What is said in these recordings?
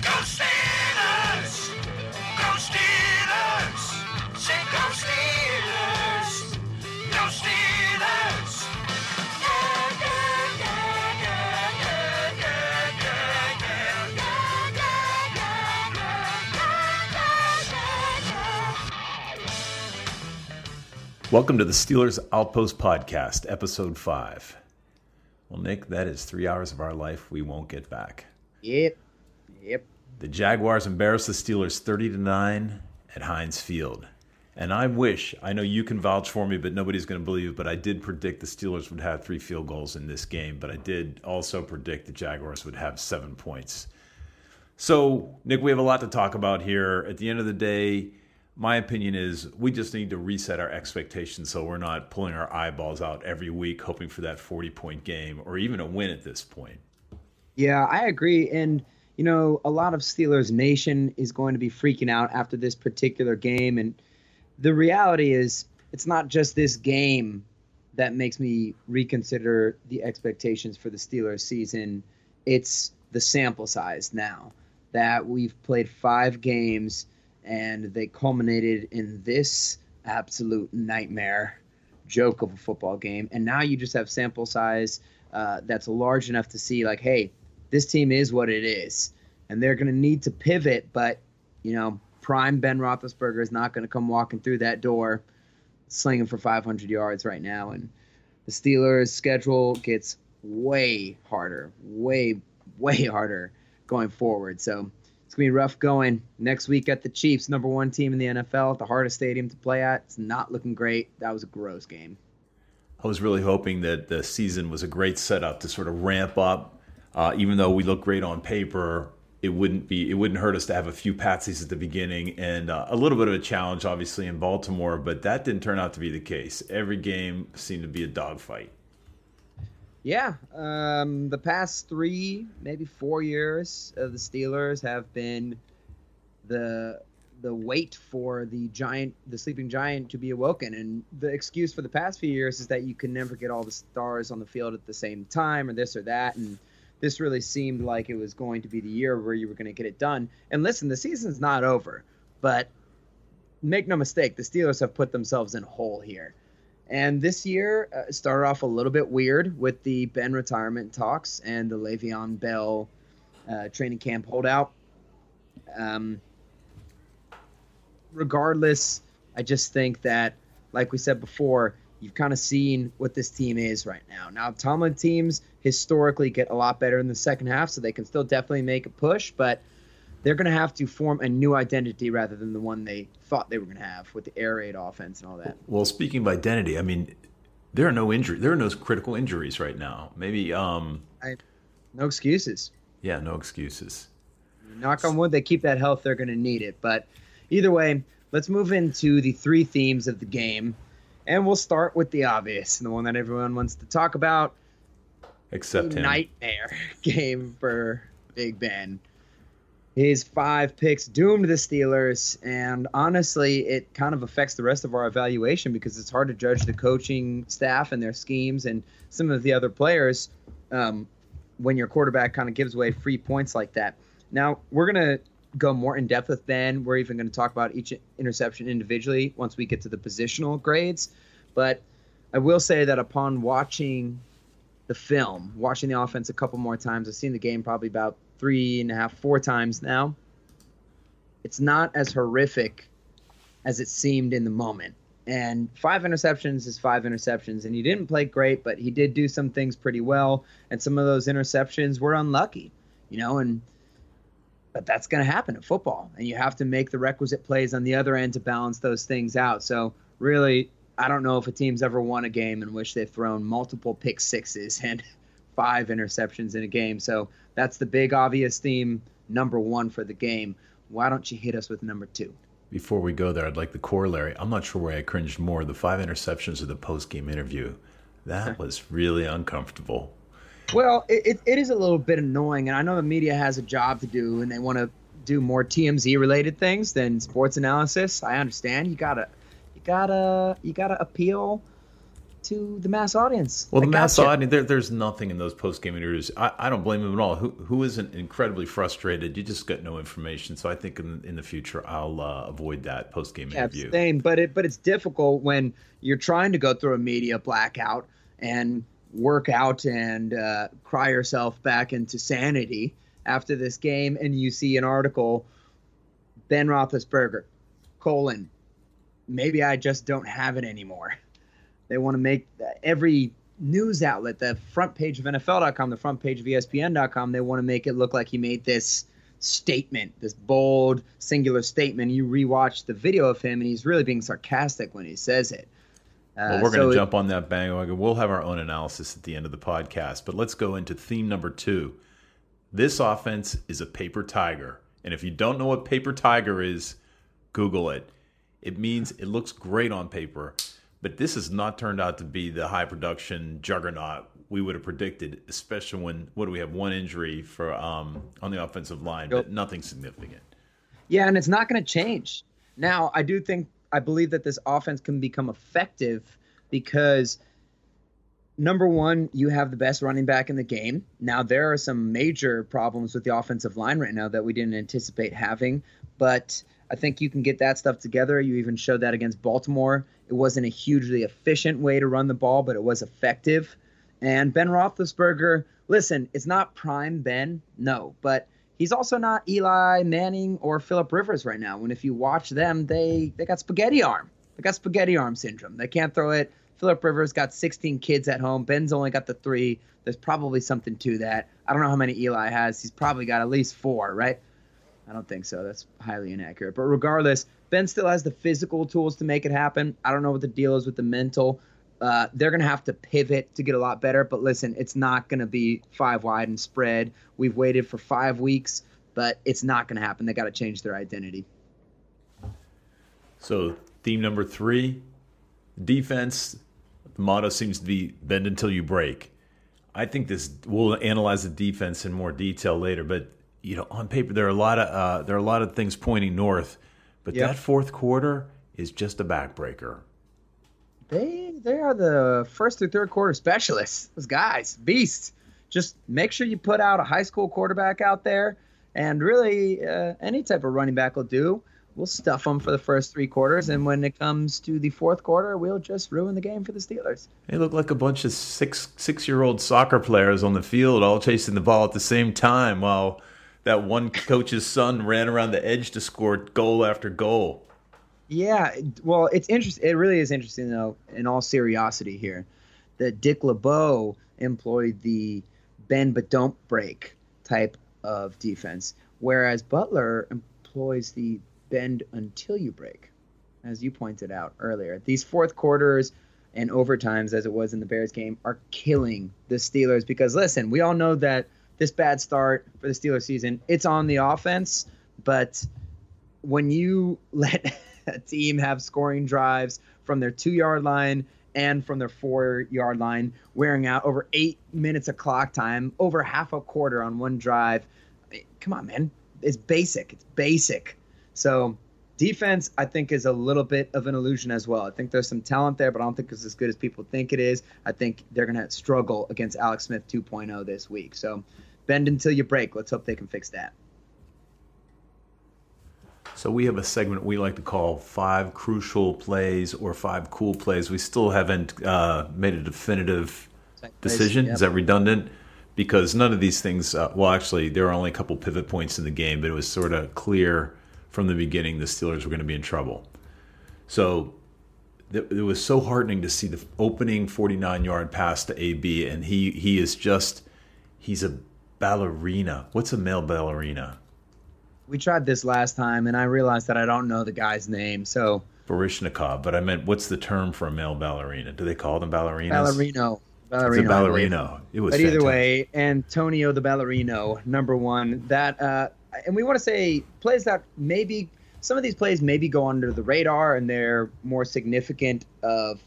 Go Steelers! Go Steelers! Say go Steelers! Go Steelers! Yeah, yeah, yeah, yeah, yeah, yeah, yeah, yeah. Welcome to the Steelers Outpost Podcast, Episode 5. Well, Nick, that is 3 hours of our life we won't get back. Yep. The Jaguars embarrassed the Steelers 30-9 at Heinz Field. And I know you can vouch for me, but nobody's going to believe it, but I did predict the Steelers would have 3 field goals in this game, but I did also predict the Jaguars would have 7 points. So, Nick, we have a lot to talk about here. At the end of the day, my opinion is we just need to reset our expectations so we're not pulling our eyeballs out every week hoping for that 40-point game or even a win at this point. Yeah, I agree. And, you know, a lot of Steelers Nation is going to be freaking out after this particular game. And the reality is it's not just this game that makes me reconsider the expectations for the Steelers season. It's the sample size now that we've played 5 games and they culminated in this absolute nightmare joke of a football game. And now you just have sample size that's large enough to see, like, hey, this team is what it is. And they're going to need to pivot, but, you know, prime Ben Roethlisberger is not going to come walking through that door slinging for 500 yards right now. And the Steelers' schedule gets way harder going forward. So it's going to be rough going next week at the Chiefs, number 1 team in the NFL, the hardest stadium to play at. It's not looking great. That was a gross game. I was really hoping that the season was a great setup to sort of ramp up. Even though we look great on paper, it wouldn't hurt us to have a few patsies at the beginning and a little bit of a challenge, obviously, in Baltimore. But that didn't turn out to be the case. Every game seemed to be a dogfight. Yeah, the past 3, maybe 4 years of the Steelers have been the wait for the sleeping giant to be awoken. And the excuse for the past few years is that you can never get all the stars on the field at the same time or this or that. And this really seemed like it was going to be the year where you were going to get it done. And listen, the season's not over, but make no mistake, the Steelers have put themselves in a hole here. And this year started off a little bit weird with the Ben retirement talks and the Le'Veon Bell training camp holdout. Regardless, I just think that, like we said before, you've kind of seen what this team is right now. Now, Tomlin teams historically get a lot better in the second half, so they can still definitely make a push, but they're going to have to form a new identity rather than the one they thought they were going to have with the air raid offense and all that. Well, speaking of identity, I mean, there are no critical injuries right now. Maybe no excuses. Yeah, no excuses. Knock on wood, they keep that health. They're going to need it. But either way, let's move into the 3 themes of the game, and we'll start with the obvious, and the one that everyone wants to talk about. Except him. Nightmare game for Big Ben. His 5 picks doomed the Steelers, and honestly, it kind of affects the rest of our evaluation because it's hard to judge the coaching staff and their schemes and some of the other players when your quarterback kind of gives away free points like that. Now, we're going to go more in depth with Ben. We're even going to talk about each interception individually once we get to the positional grades. But I will say that upon watching the offense a couple more times, I've seen the game probably about 3.5, 4 times now, it's not as horrific as it seemed in the moment. And 5 interceptions is 5 interceptions. And he didn't play great, but he did do some things pretty well. And some of those interceptions were unlucky, you know, and But that's going to happen in football, and you have to make the requisite plays on the other end to balance those things out. So really, I don't know if a team's ever won a game in which they've thrown multiple pick sixes and 5 interceptions in a game. So that's the big obvious theme, number one for the game. Why don't you hit us with number 2? Before we go there, I'd like the corollary. I'm not sure where I cringed more, the 5 interceptions of the post-game interview. That was really uncomfortable. Well, it is a little bit annoying, and I know the media has a job to do, and they want to do more TMZ-related things than sports analysis. I understand. You gotta appeal to the mass audience. Well, the mass audience, there's nothing in those post-game interviews. I don't blame them at all. Who isn't incredibly frustrated? You just got no information. So I think in the future I'll avoid that post-game interview. Same, but it's difficult when you're trying to go through a media blackout and work out and cry yourself back into sanity after this game, and you see an article, Ben Roethlisberger, maybe I just don't have it anymore. They want to make every news outlet, the front page of NFL.com, the front page of ESPN.com, they want to make it look like he made this statement, this bold, singular statement. You rewatch the video of him, and he's really being sarcastic when he says it. Well, we're going to jump on that bandwagon. We'll have our own analysis at the end of the podcast, but let's go into theme number 2. This offense is a paper tiger, and if you don't know what paper tiger is, Google it. It means it looks great on paper, but this has not turned out to be the high production juggernaut we would have predicted, especially when, what do we have, one injury for on the offensive line, but nothing significant. Yeah, and it's not going to change. Now, I believe that this offense can become effective because, number one, you have the best running back in the game. Now, there are some major problems with the offensive line right now that we didn't anticipate having, but I think you can get that stuff together. You even showed that against Baltimore. It wasn't a hugely efficient way to run the ball, but it was effective. And Ben Roethlisberger, listen, it's not prime Ben, no, but he's also not Eli Manning or Phillip Rivers right now. And if you watch them, they got spaghetti arm. They got spaghetti arm syndrome. They can't throw it. Phillip Rivers got 16 kids at home. Ben's only got the 3. There's probably something to that. I don't know how many Eli has. He's probably got at least 4, right? I don't think so. That's highly inaccurate. But regardless, Ben still has the physical tools to make it happen. I don't know what the deal is with the mental. They're going to have to pivot to get a lot better. But listen, it's not going to be 5 wide and spread. We've waited for 5 weeks, but it's not going to happen. They got to change their identity. So theme number 3, defense. The motto seems to be bend until you break. I think this, we'll analyze the defense in more detail later, but you know, on paper there are a lot of things pointing north, but that fourth quarter is just a backbreaker. They are the first through third quarter specialists. Those guys, beasts. Just make sure you put out a high school quarterback out there, and really any type of running back will do. We'll stuff them for the first 3 quarters, and when it comes to the fourth quarter, we'll just ruin the game for the Steelers. They look like a bunch of 6-year-old soccer players on the field all chasing the ball at the same time while that one coach's son ran around the edge to score goal after goal. Yeah, well, it's interesting. It really is interesting, though, in all seriousness here, that Dick LeBeau employed the bend but don't break type of defense, whereas Butler employs the bend until you break, as you pointed out earlier. These fourth quarters and overtimes, as it was in the Bears game, are killing the Steelers because, listen, we all know that this bad start for the Steelers season, it's on the offense, but when you let a team have scoring drives from their 2-yard line and from their 4-yard line, wearing out over 8 minutes of clock time, over half a quarter on one drive. I mean, come on, man. It's basic. It's basic. So defense, I think, is a little bit of an illusion as well. I think there's some talent there, but I don't think it's as good as people think it is. I think they're going to struggle against Alex Smith 2.0 this week. So bend until you break. Let's hope they can fix that. So we have a segment we like to call 5 crucial plays or 5 cool plays. We still haven't made a definitive decision. Yep. Is that redundant? Because none of these things actually, there are only a couple pivot points in the game, but it was sort of clear from the beginning the Steelers were going to be in trouble. So it was so heartening to see the opening 49-yard pass to AB, and he's a ballerina. What's a male ballerina? We tried this last time, and I realized that I don't know the guy's name, so... Baryshnikov, but I meant, what's the term for a male ballerina? Do they call them ballerinas? Ballerino. It's a ballerino. It was fantastic. Either way, Antonio the Ballerino, number one. That, and we want to say plays that maybe... Some of these plays maybe go under the radar, and they're more significant of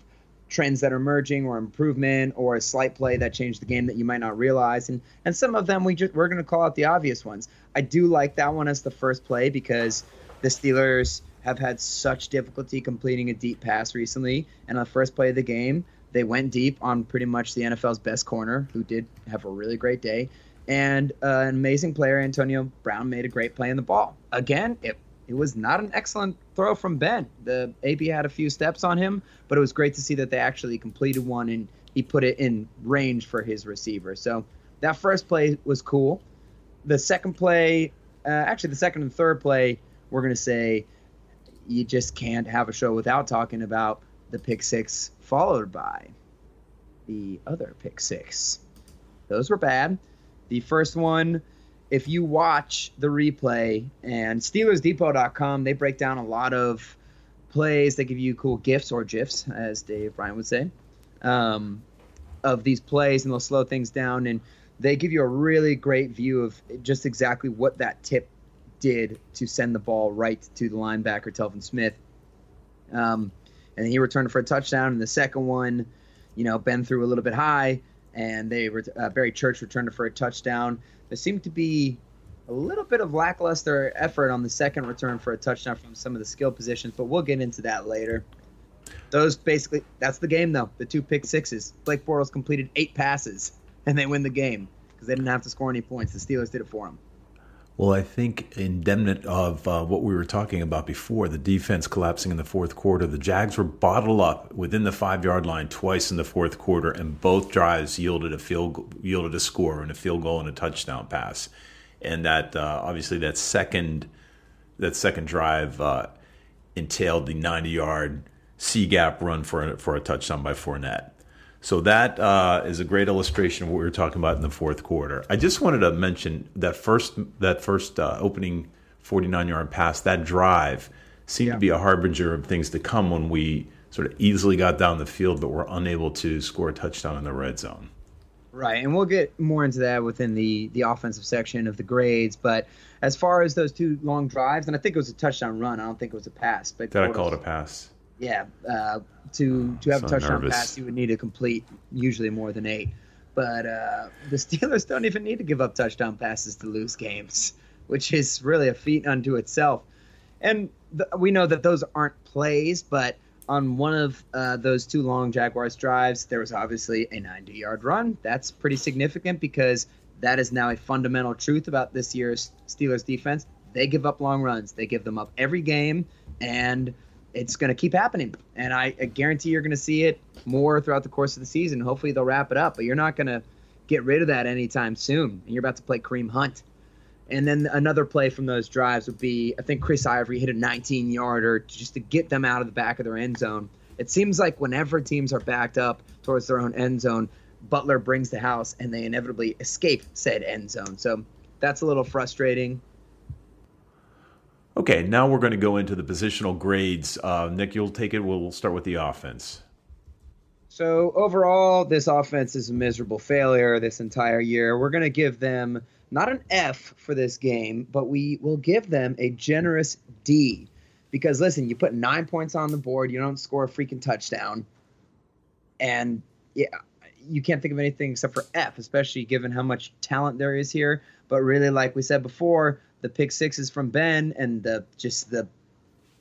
trends that are emerging or improvement or a slight play that changed the game that you might not realize. And some of them we're going to call out the obvious ones. I do like that one as the first play because the Steelers have had such difficulty completing a deep pass recently. And on the first play of the game, they went deep on pretty much the NFL's best corner, who did have a really great day. And an amazing player, Antonio Brown, made a great play on the ball. Again, it was not an excellent throw from Ben. The AB had a few steps on him, but it was great to see that they actually completed one, and he put it in range for his receiver. So that first play was cool. The second play, actually the second and third play, we're going to say you just can't have a show without talking about the pick six followed by the other pick six. Those were bad. The first one, if you watch the replay, and SteelersDepot.com, they break down a lot of plays. They give you cool GIFs or GIFs, as Dave Ryan would say, of these plays, and they'll slow things down. And they give you a really great view of just exactly what that tip did to send the ball right to the linebacker, Telvin Smith. And he returned for a touchdown. And the second one, Ben threw a little bit high, and Barry Church returned for a touchdown. There seemed to be a little bit of lackluster effort on the second return for a touchdown from some of the skill positions, but we'll get into that later. Those basically, that's the game though. The two pick sixes. Blake Bortles completed 8 passes, and they win the game because they didn't have to score any points. The Steelers did it for them. Well, I think indemnant of what we were talking about before, the defense collapsing in the fourth quarter, the Jags were bottled up within the 5-yard line twice in the fourth quarter, and both drives yielded a score and a field goal and a touchdown pass. And that obviously that second drive entailed the 90-yard C-gap run for a touchdown by Fournette. So that is a great illustration of what we were talking about in the fourth quarter. I just wanted to mention that first opening 49-yard pass, that drive seemed to be a harbinger of things to come when we sort of easily got down the field but were unable to score a touchdown in the red zone. Right, and we'll get more into that within the offensive section of the grades. But as far as those two long drives, and I think it was a touchdown run. I don't think it was a pass. But did I call it a pass? Yeah, to have a touchdown pass, you would need to complete usually more than 8. But the Steelers don't even need to give up touchdown passes to lose games, which is really a feat unto itself. And we know that those aren't plays, but on one of those two long Jaguars drives, there was obviously a 90-yard run. That's pretty significant because that is now a fundamental truth about this year's Steelers defense. They give up long runs. They give them up every game, and it's going to keep happening, and I guarantee you're going to see it more throughout the course of the season. Hopefully they'll wrap it up, but you're not going to get rid of that anytime soon, and you're about to play Kareem Hunt. And then another play from those drives would be, I think Chris Ivory hit a 19-yarder just to get them out of the back of their end zone. It seems like whenever teams are backed up towards their own end zone, Butler brings the house, and they inevitably escape said end zone. So that's a little frustrating. Okay, now we're going to go into the positional grades. Nick, you'll take it. We'll start with the offense. So overall, this offense is a miserable failure this entire year. We're going to give them not an F for this game, but we will give them a generous D. Because, listen, you put 9 points on the board, you don't score a freaking touchdown. And, yeah, you can't think of anything except for F, especially given how much talent there is here. But really, like we said before, the pick sixes from Ben and the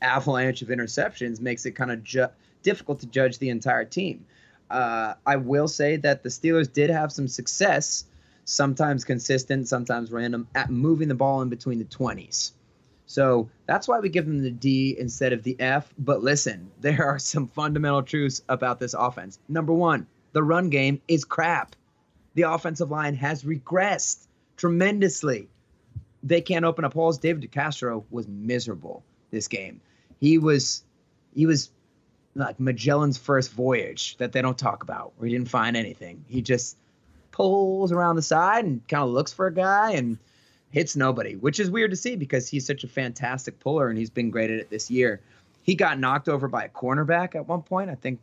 avalanche of interceptions makes it kind of difficult to judge the entire team. I will say that the Steelers did have some success, sometimes consistent, sometimes random, at moving the ball in between the 20s. So that's why we give them the D instead of the F. But listen, there are some fundamental truths about this offense. Number one, the run game is crap. The offensive line has regressed tremendously. They can't open up holes. David DeCastro was miserable this game. He was like Magellan's first voyage that they don't talk about, where he didn't find anything. He just pulls around the side and kind of looks for a guy and hits nobody, which is weird to see because he's such a fantastic puller and he's been great at it this year. He got knocked over by a cornerback at one point. I think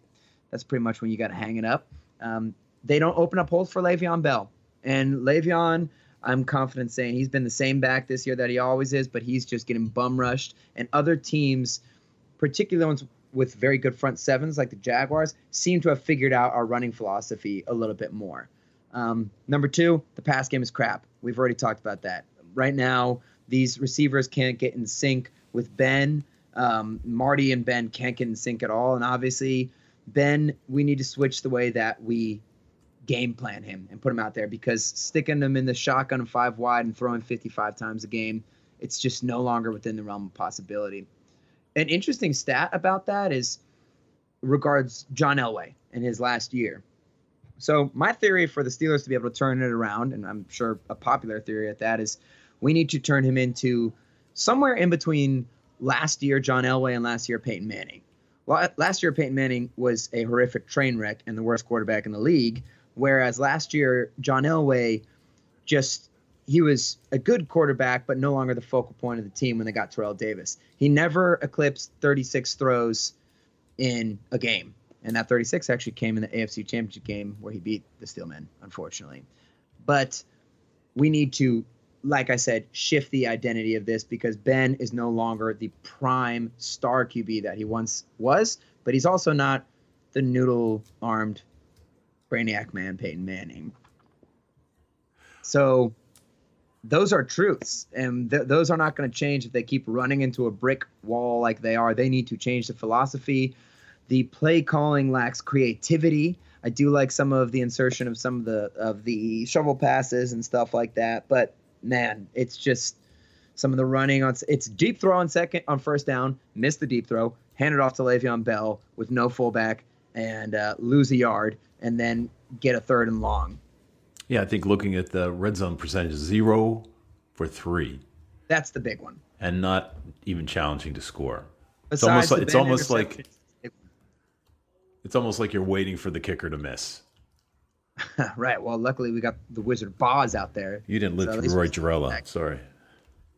that's pretty much when you got to hang it up. They don't open up holes for Le'Veon Bell. And Le'Veon, I'm confident saying he's been the same back this year that he always is, but he's just getting bum rushed. And other teams, particularly ones with very good front sevens like the Jaguars, seem to have figured out our running philosophy a little bit more. Number two, the pass game is crap. We've already talked about that. Right now, these receivers can't get in sync with Ben. Marty and Ben can't get in sync at all. And obviously, Ben, we need to switch the way that we game plan him and put him out there, because sticking him in the shotgun 5 wide and throwing 55 times a game, it's just no longer within the realm of possibility. An interesting stat about that is regards John Elway in his last year. So my theory for the Steelers to be able to turn it around, and I'm sure a popular theory at that, is we need to turn him into somewhere in between last year John Elway and last year Peyton Manning. Last year Peyton Manning was a horrific train wreck and the worst quarterback in the league, whereas last year John Elway just – he was a good quarterback but no longer the focal point of the team when they got Terrell Davis. He never eclipsed 36 throws in a game. And that 36 actually came in the AFC Championship game where he beat the Steelmen, unfortunately. But we need to, like I said, shift the identity of this, because Ben is no longer the prime star QB that he once was, but he's also not the noodle-armed brainiac man Peyton Manning. So those are truths, and those are not going to change if they keep running into a brick wall like they are. They need to change the philosophy. The play calling lacks creativity. I do like some of the insertion of some of the shovel passes and stuff like that, but man, it's just some of the running on. It's deep throw on first down, miss the deep throw, hand it off to Le'Veon Bell with no fullback, and lose a yard, and then get a 3rd and long. Yeah, I think looking at the red zone percentage, 0 for 3. That's the big one, and not even challenging to score. Besides it's almost like. It's almost like you're waiting for the kicker to miss. Right. Well, luckily we got the Wizard Boz out there. You didn't live through Roy Girella. Sorry.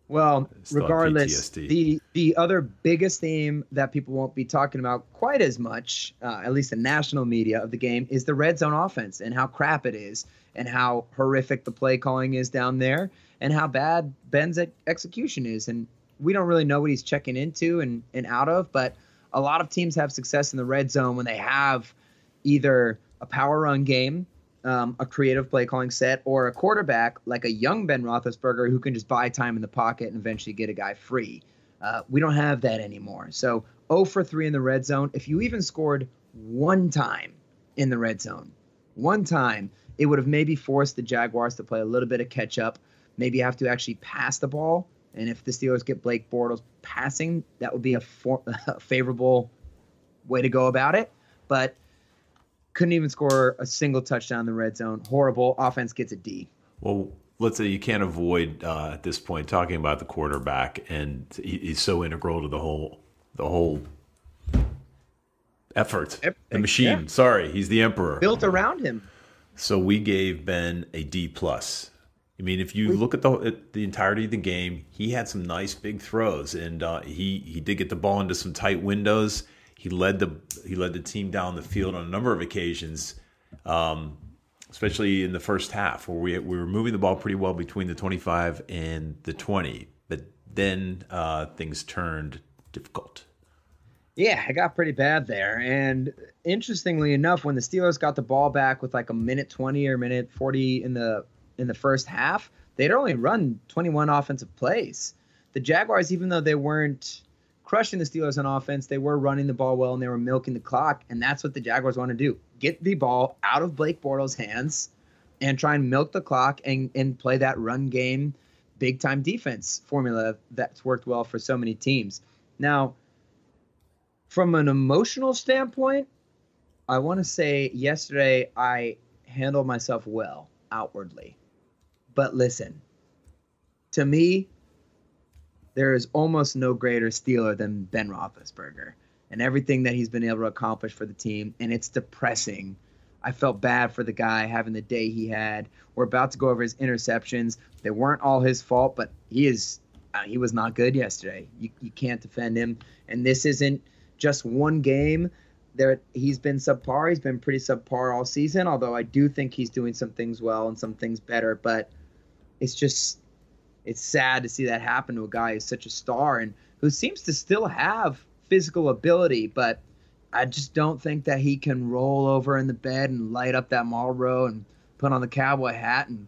Well, regardless, the other biggest theme that people won't be talking about quite as much, at least the national media of the game, is the red zone offense and how crap it is and how horrific the play calling is down there and how bad Ben's execution is. And we don't really know what he's checking into and out of, but a lot of teams have success in the red zone when they have either a power run game, a creative play calling set, or a quarterback like a young Ben Roethlisberger who can just buy time in the pocket and eventually get a guy free. We don't have that anymore. So 0 for 3 in the red zone. If you even scored one time in the red zone, one time, it would have maybe forced the Jaguars to play a little bit of catch up, maybe have to actually pass the ball. And if the Steelers get Blake Bortles passing, that would be a favorable way to go about it. But couldn't even score a single touchdown in the red zone. Horrible. Offense gets a D. Well, let's say you can't avoid at this point talking about the quarterback, and he's so integral to the whole effort. The machine. Yeah. Sorry, he's the emperor. Built around him. So we gave Ben a D+. I mean, if you look at the entirety of the game, he had some nice big throws, and he did get the ball into some tight windows. He led the team down the field on a number of occasions, especially in the first half, where we were moving the ball pretty well between the 25 and the 20. But then things turned difficult. Yeah, it got pretty bad there. And interestingly enough, when the Steelers got the ball back with like a minute 20 or minute 40 in the first half, they'd only run 21 offensive plays. The Jaguars, even though they weren't crushing the Steelers on offense, they were running the ball well and they were milking the clock, and that's what the Jaguars want to do. Get the ball out of Blake Bortles' hands and try and milk the clock and play that run game, big-time defense formula that's worked well for so many teams. Now, from an emotional standpoint, I want to say yesterday I handled myself well outwardly. But listen, to me, there is almost no greater Steeler than Ben Roethlisberger and everything that he's been able to accomplish for the team, and it's depressing. I felt bad for the guy having the day he had. We're about to go over his interceptions. They weren't all his fault, but he was not good yesterday. You can't defend him. And this isn't just one game. He's been subpar. He's been pretty subpar all season, although I do think he's doing some things well and some things better. But it's sad to see that happen to a guy who's such a star and who seems to still have physical ability, but I just don't think that he can roll over in the bed and light up that Marlboro and put on the cowboy hat and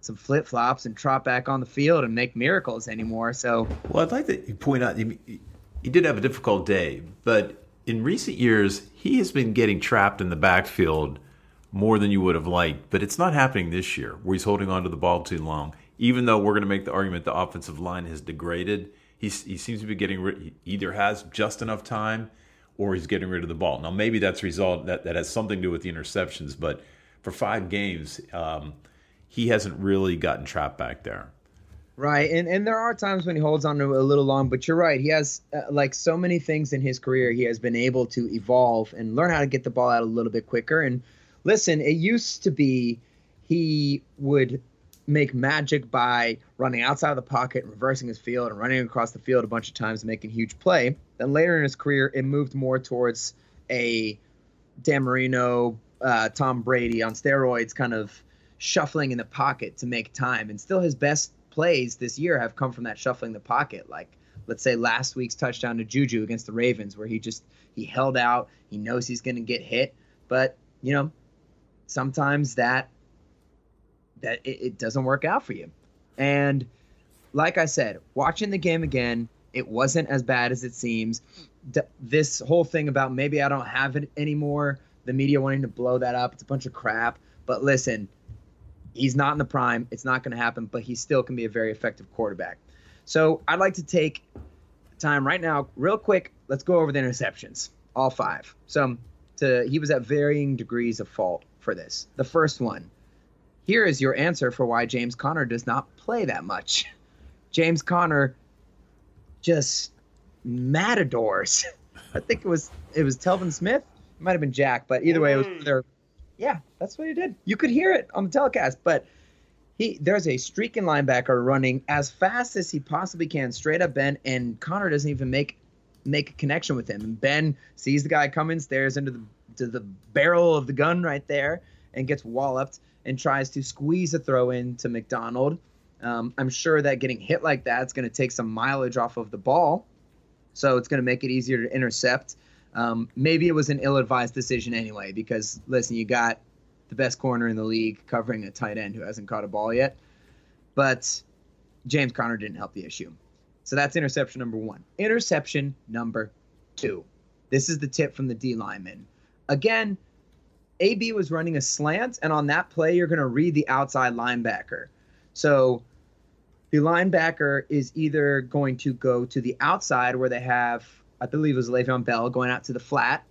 some flip-flops and trot back on the field and make miracles anymore. So, well, I'd like to point out he did have a difficult day, but in recent years he has been getting trapped in the backfield more than you would have liked, but it's not happening this year where he's holding on to the ball too long. Even though we're going to make the argument the offensive line has degraded, he seems to be getting rid. He either has just enough time or he's getting rid of the ball. Now, maybe that's result that has something to do with the interceptions, but for 5 games, he hasn't really gotten trapped back there. Right, and there are times when he holds on to a little long, but you're right. He has, like so many things in his career, he has been able to evolve and learn how to get the ball out a little bit quicker. And listen, it used to be he would make magic by running outside of the pocket and reversing his field and running across the field a bunch of times and making huge play. Then later in his career, it moved more towards a Dan Marino, Tom Brady on steroids kind of shuffling in the pocket to make time. And still his best plays this year have come from that shuffling the pocket. Like, let's say last week's touchdown to Juju against the Ravens where he held out. He knows he's going to get hit. But, you know, sometimes that it doesn't work out for you. And like I said, watching the game again, it wasn't as bad as it seems. This whole thing about maybe I don't have it anymore, the media wanting to blow that up, it's a bunch of crap. But listen, he's not in the prime. It's not going to happen, but he still can be a very effective quarterback. So I'd like to take time right now, real quick, let's go over the interceptions, all 5. So he was at varying degrees of fault for this. The first one. Here is your answer for why James Conner does not play that much. James Conner just matadors. I think it was Telvin Smith. It might have been Jack, but either way, it was there. Yeah, that's what he did. You could hear it on the telecast, but there's a streaking linebacker running as fast as he possibly can straight up Ben, and Conner doesn't even make a connection with him. And Ben sees the guy coming, stares into the barrel of the gun right there, and gets walloped and tries to squeeze a throw in to McDonald. I'm sure that getting hit like that is going to take some mileage off of the ball, so it's going to make it easier to intercept. Maybe it was an ill-advised decision anyway because, listen, you got the best corner in the league covering a tight end who hasn't caught a ball yet. But James Conner didn't help the issue. So that's interception number 1. Interception number 2. This is the tip from the D lineman. Again, AB was running a slant, and on that play, you're going to read the outside linebacker. So the linebacker is either going to go to the outside where they have, I believe it was Le'Veon Bell, going out to the flat,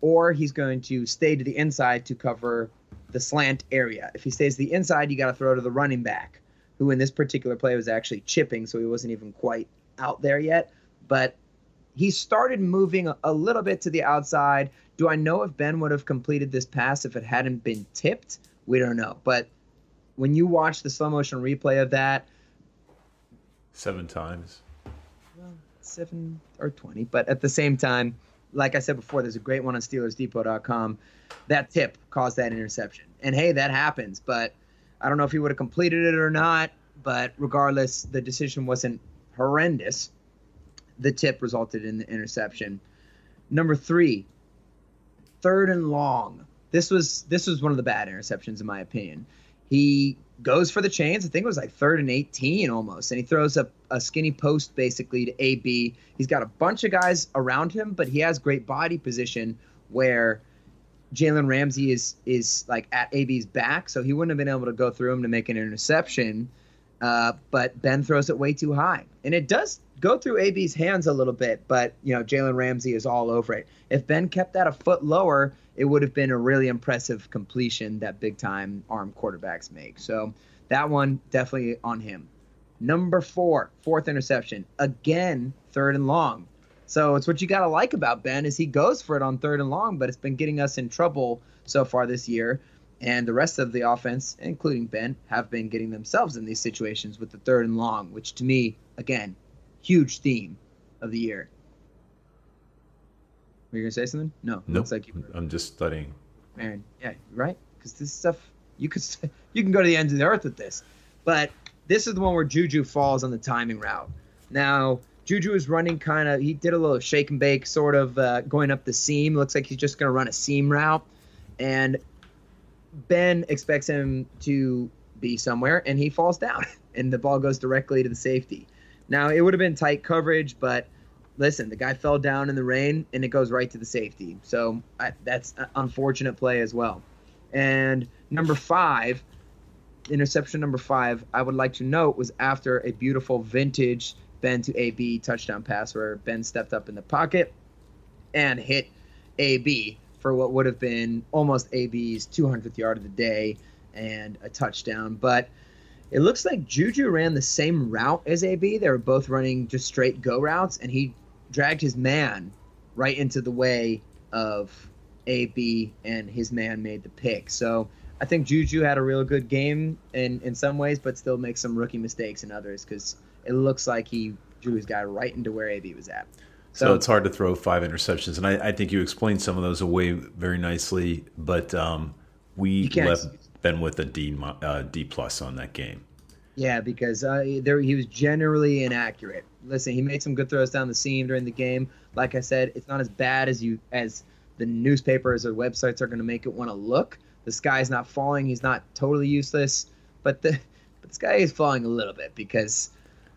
or he's going to stay to the inside to cover the slant area. If he stays to the inside, you got to throw to the running back, who in this particular play was actually chipping, so he wasn't even quite out there yet. But he started moving a little bit to the outside. Do I know if Ben would have completed this pass if it hadn't been tipped? We don't know. But when you watch the slow motion replay of that, 7 times. Well, 7 or 20. But at the same time, like I said before, there's a great one on SteelersDepot.com. That tip caused that interception. And, hey, that happens. But I don't know if he would have completed it or not. But regardless, the decision wasn't horrendous. The tip resulted in the interception. Number 3. 3rd and long. This was one of the bad interceptions in my opinion. He goes for the chains. I think it was like 3rd and 18 almost, and he throws up a skinny post basically to AB. He's got a bunch of guys around him, but he has great body position where Jalen Ramsey is like at AB's back, so he wouldn't have been able to go through him to make an interception. But Ben throws it way too high, and it does go through AB's hands a little bit, but you know Jalen Ramsey is all over it. If Ben kept that a foot lower, it would have been a really impressive completion that big-time arm quarterbacks make. So that one definitely on him. Number 4, 4th interception. Again, 3rd and long. So it's what you got to like about Ben is he goes for it on third and long, but it's been getting us in trouble so far this year. And the rest of the offense, including Ben, have been getting themselves in these situations with the third and long, which to me, again, huge theme of the year. Were you going to say something? No. Nope. Looks like you were. I'm just studying. Man, yeah, right? Because this stuff, you can go to the ends of the earth with this. But this is the one where Juju falls on the timing route. Now, Juju is running kind of – he did a little shake and bake sort of going up the seam. Looks like he's just going to run a seam route. And Ben expects him to be somewhere, and he falls down. And the ball goes directly to the safety. Now, it would have been tight coverage, but – listen, the guy fell down in the rain, and it goes right to the safety. So that's an unfortunate play as well. And interception number five, I would like to note, was after a beautiful vintage Ben to AB touchdown pass where Ben stepped up in the pocket and hit AB for what would have been almost AB's 200th yard of the day and a touchdown. But it looks like Juju ran the same route as AB. They were both running just straight go routes, and he dragged his man right into the way of AB, and his man made the pick. So I think Juju had a real good game in some ways, but still makes some rookie mistakes in others because it looks like he drew his guy right into where AB was at. So it's hard to throw five interceptions, and I think you explained some of those away very nicely, but we left Ben with a D plus on that game. Yeah, because he was generally inaccurate. Listen, he made some good throws down the seam during the game. Like I said, it's not as bad as the newspapers or websites are going to make it want to look. The sky's not falling. He's not totally useless, but the sky is falling a little bit because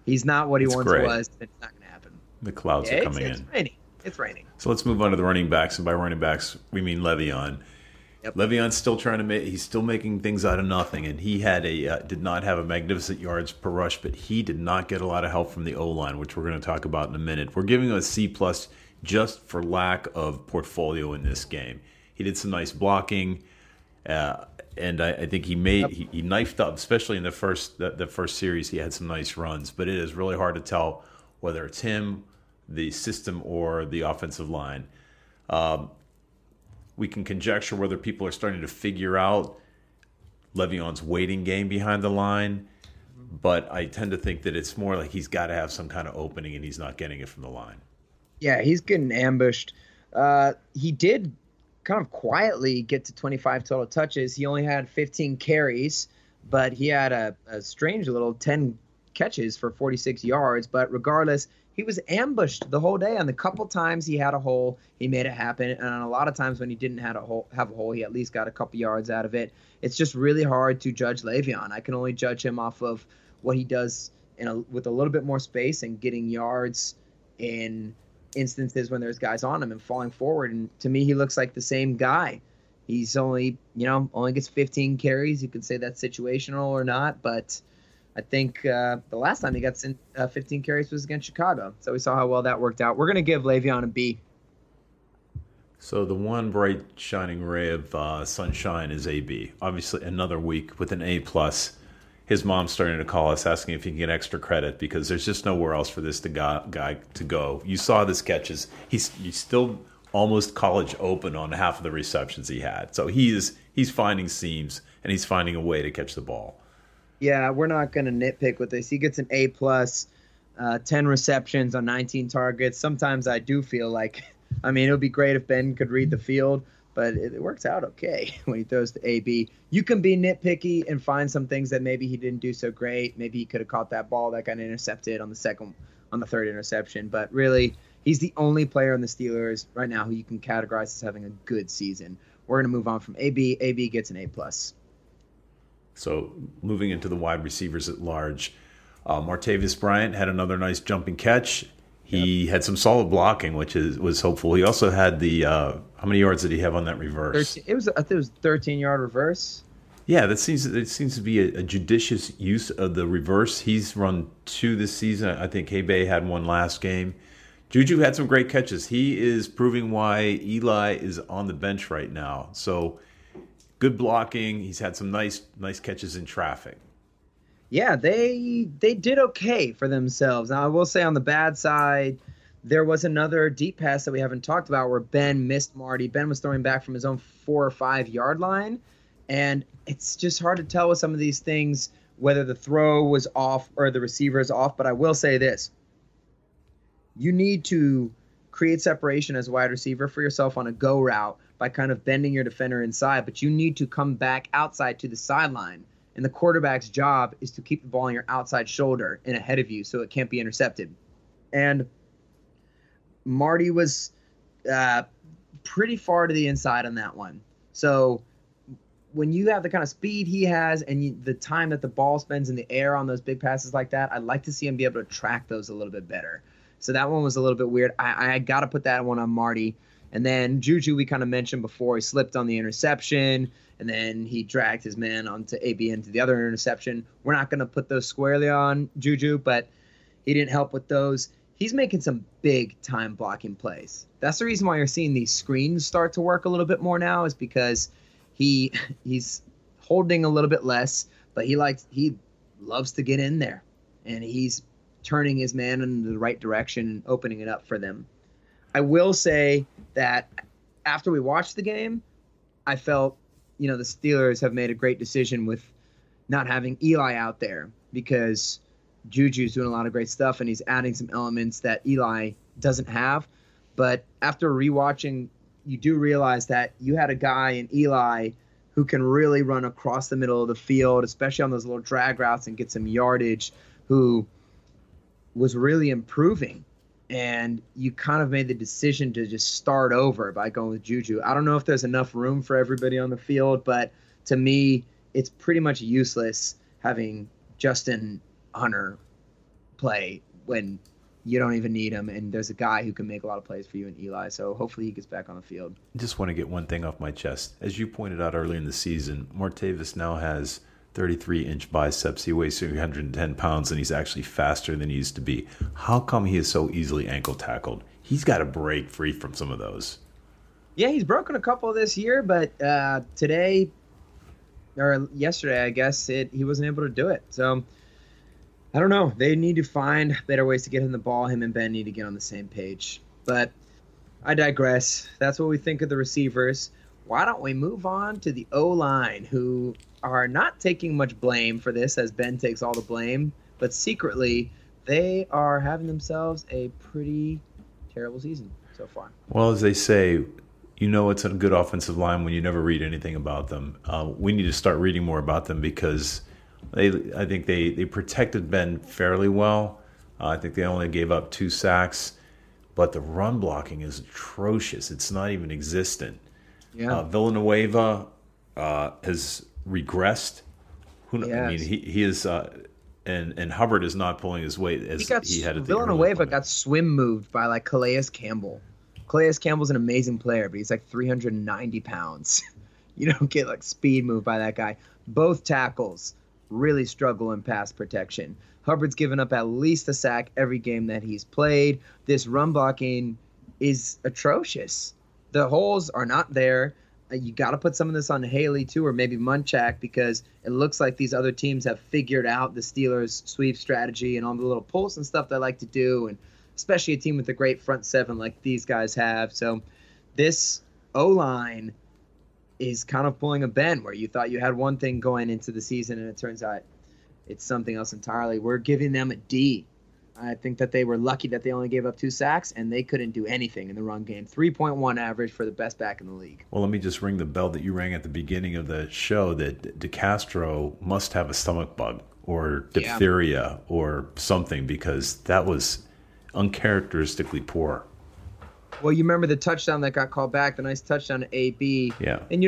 he's not what he once was. And it's not going to happen. The clouds are coming in. It's raining. So let's move on to the running backs, and by running backs we mean Le'Veon. Yep. Le'Veon's still making things out of nothing, and he had did not have a magnificent yards per rush, but he did not get a lot of help from the O-line, which we're going to talk about in a minute. We're giving him a C+ just for lack of portfolio in this game. He did some nice blocking, and I think he knifed up, especially in the first series. He had some nice runs, but it is really hard to tell whether it's him, the system, or the offensive line. We can conjecture whether people are starting to figure out Le'Veon's waiting game behind the line, but I tend to think that it's more like he's got to have some kind of opening and he's not getting it from the line. Yeah, he's getting ambushed. He did kind of quietly get to 25 total touches. He only had 15 carries, but he had a strange little 10 catches for 46 yards. But regardless, he was ambushed the whole day. On the couple times he had a hole, he made it happen. And on a lot of times when he didn't have a hole, he at least got a couple yards out of it. It's just really hard to judge Le'Veon. I can only judge him off of what he does with a little bit more space and getting yards in instances when there's guys on him and falling forward. And to me, he looks like the same guy. He's only gets 15 carries. You could say that's situational or not, but I think the last time he got 15 carries was against Chicago. So we saw how well that worked out. We're going to give Le'Veon a B. So the one bright shining ray of sunshine is AB. Obviously, another week with an A+. His mom's starting to call us asking if he can get extra credit because there's just nowhere else for this guy to go. You saw the catches. He's still almost college open on half of the receptions he had. So he's finding seams, and he's finding a way to catch the ball. Yeah, we're not going to nitpick with this. He gets an A+, 10 receptions on 19 targets. Sometimes I do feel like, it would be great if Ben could read the field, but it works out okay when he throws to AB. You can be nitpicky and find some things that maybe he didn't do so great. Maybe he could have caught that ball that got intercepted on the third interception. But really, he's the only player on the Steelers right now who you can categorize as having a good season. We're going to move on from AB. AB gets an A+. So moving into the wide receivers at large, Martavis Bryant had another nice jumping catch. He had some solid blocking, which was helpful. He also had the how many yards did he have on that reverse? 13, I think it was a 13-yard reverse. Yeah, it seems to be a judicious use of the reverse. He's run two this season. I think Hebei had one last game. Juju had some great catches. He is proving why Eli is on the bench right now. So good blocking. He's had some nice catches in traffic. Yeah, they did okay for themselves. Now, I will say on the bad side, There was another deep pass that we haven't talked about where Ben missed Marty. Ben was throwing back from his own 4 or 5 yard line. And it's just hard to tell with some of these things whether the throw was off or the receiver is off. But I will say this. You need to create separation as a wide receiver for yourself on a go route by kind of bending your defender inside. But you need to come back outside to the sideline. And the quarterback's job is to keep the ball on your outside shoulder and ahead of you so it can't be intercepted. And Marty was pretty far to the inside on that one. So when you have the kind of speed he has and the time that the ball spends in the air on those big passes like that, I'd like to see him be able to track those a little bit better. So that one was a little bit weird. I got to put that one on Marty. And then Juju, we kind of mentioned before, he slipped on the interception, and then he dragged his man onto ABN to the other interception. We're not going to put those squarely on Juju, but he didn't help with those. He's making some big-time blocking plays. That's the reason why you're seeing these screens start to work a little bit more now, is because he's holding a little bit less, but he loves to get in there, and he's turning his man in the right direction and opening it up for them. I will say that after we watched the game, I felt, the Steelers have made a great decision with not having Eli out there, because Juju's doing a lot of great stuff and he's adding some elements that Eli doesn't have. But after rewatching, you do realize that you had a guy in Eli who can really run across the middle of the field, especially on those little drag routes, and get some yardage, who was really improving. And you kind of made the decision to just start over by going with Juju. I don't know if there's enough room for everybody on the field, but to me, it's pretty much useless having Justin Hunter play when you don't even need him, and there's a guy who can make a lot of plays for you in Eli. So hopefully he gets back on the field. I just want to get one thing off my chest. As you pointed out earlier in the season, Martavis now has 33-inch biceps. He weighs 310 pounds, and he's actually faster than he used to be. How come he is so easily ankle tackled? He's got to break free from some of those. Yeah, he's broken a couple this year, but today or yesterday, I guess, he wasn't able to do it. So I don't know. They need to find better ways to get him the ball. Him and Ben need to get on the same page. But I digress. That's what we think of the receivers. Why don't we move on to the O-line, who are not taking much blame for this, as Ben takes all the blame, but secretly they are having themselves a pretty terrible season so far. Well, as they say, it's a good offensive line when you never read anything about them. We need to start reading more about them, because I think they protected Ben fairly well. I think they only gave up 2 sacks, but the run blocking is atrocious. It's not even existent. Yeah. Villanueva has regressed. He is, and Hubbard is not pulling his weight as he had at the Villanueva got swim moved by like Calais Campbell. Calais Campbell's an amazing player, but he's like 390 pounds. You don't get like speed moved by that guy. Both tackles really struggle in pass protection. Hubbard's given up at least a sack every game that he's played. This run blocking is atrocious. The holes are not there. You got to put some of this on Haley, too, or maybe Munchak, because it looks like these other teams have figured out the Steelers' sweep strategy and all the little pulls and stuff they like to do, and especially a team with a great front seven like these guys have. So this O-line is kind of pulling a Ben, where you thought you had one thing going into the season, and it turns out it's something else entirely. We're giving them a D. I think that they were lucky that they only gave up 2 sacks, and they couldn't do anything in the run game. 3.1 average for the best back in the league. Well, let me just ring the bell that you rang at the beginning of the show, that DeCastro must have a stomach bug or diphtheria or something, because that was uncharacteristically poor. Well, you remember the touchdown that got called back, the nice touchdown to AB. Yeah. And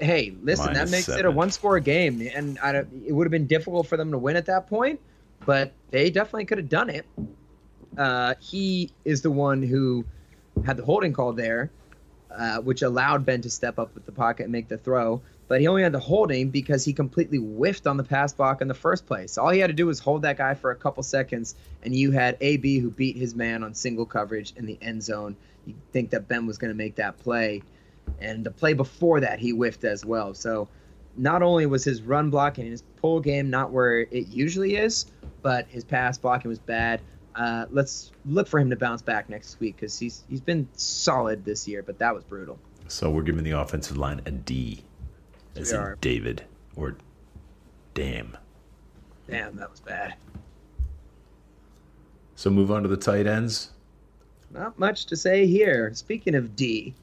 that makes it a one-score game, and it would have been difficult for them to win at that point. But they definitely could have done it. He is the one who had the holding call there, which allowed Ben to step up with the pocket and make the throw. But he only had the holding because he completely whiffed on the pass block in the first place. All he had to do was hold that guy for a couple seconds, and you had AB who beat his man on single coverage in the end zone. You'd think that Ben was going to make that play. And the play before that, he whiffed as well. So not only was his run blocking and his pull game not where it usually is, but his pass blocking was bad. Let's look for him to bounce back next week because he's been solid this year, but that was brutal. So we're giving the offensive line a D, as in David, or damn. Damn, that was bad. So move on to the tight ends. Not much to say here. Speaking of D,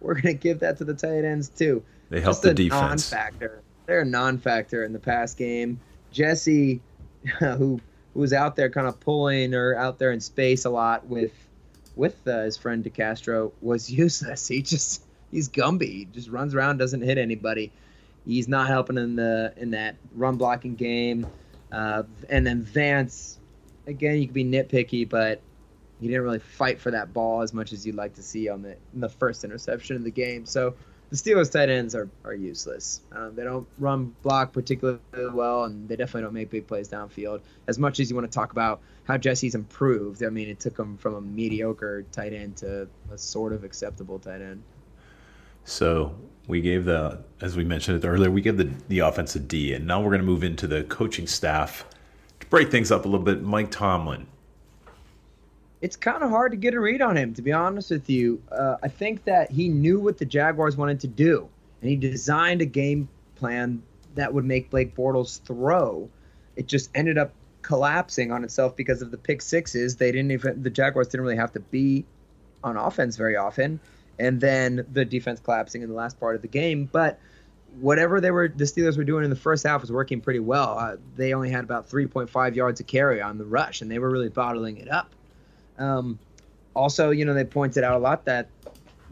we're going to give that to the tight ends too. They help the defense. Non-factor. They're a non-factor in the pass game. Jesse, who was out there kind of pulling or out there in space a lot with his friend DeCastro, was useless. He's Gumby. He just runs around, doesn't hit anybody. He's not helping in that run blocking game. And then Vance, again, you could be nitpicky, but he didn't really fight for that ball as much as you'd like to see on the first interception of the game. So the Steelers tight ends are useless. They don't run block particularly well, and they definitely don't make big plays downfield. As much as you want to talk about how Jesse's improved, I mean, it took him from a mediocre tight end to a sort of acceptable tight end. So we gave as we mentioned earlier, we gave the offense a D, and now we're going to move into the coaching staff to break things up a little bit. Mike Tomlin. It's kind of hard to get a read on him, to be honest with you. I think that he knew what the Jaguars wanted to do, and he designed a game plan that would make Blake Bortles throw. It just ended up collapsing on itself because of the pick sixes. The Jaguars didn't really have to be on offense very often, and then the defense collapsing in the last part of the game. But whatever the Steelers were doing in the first half was working pretty well. They only had about 3.5 yards a carry on the rush, and they were really bottling it up. Also, they pointed out a lot that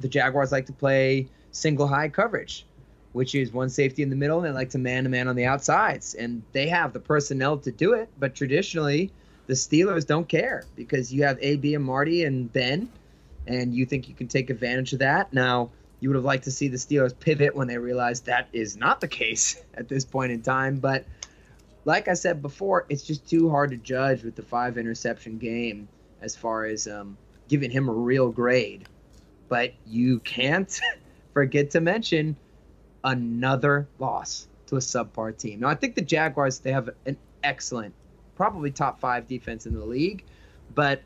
the Jaguars like to play single high coverage, which is one safety in the middle, and they like to man-to-man on the outsides. And they have the personnel to do it, but traditionally the Steelers don't care because you have AB and Marty and Ben, and you think you can take advantage of that. Now, you would have liked to see the Steelers pivot when they realized that is not the case at this point in time, but like I said before, it's just too hard to judge with the 5-interception game as far as giving him a real grade. But you can't forget to mention another loss to a subpar team. Now, I think the Jaguars, they have an excellent, probably top 5 defense in the league, but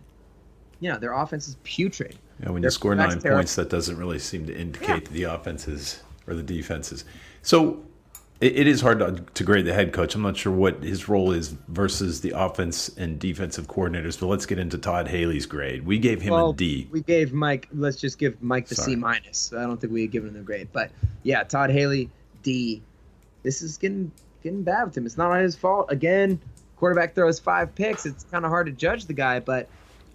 their offense is putrid. Yeah, when you score 9 points, that doesn't really seem to indicate that the offenses or the defenses. So it is hard to grade the head coach. I'm not sure what his role is versus the offense and defensive coordinators, but let's get into Todd Haley's grade. We gave him a D. We gave Mike, let's just give Mike the C-. I don't think we had given him the grade. But, yeah, Todd Haley, D. This is getting bad with him. It's not his fault. Again, quarterback throws 5 picks. It's kind of hard to judge the guy, but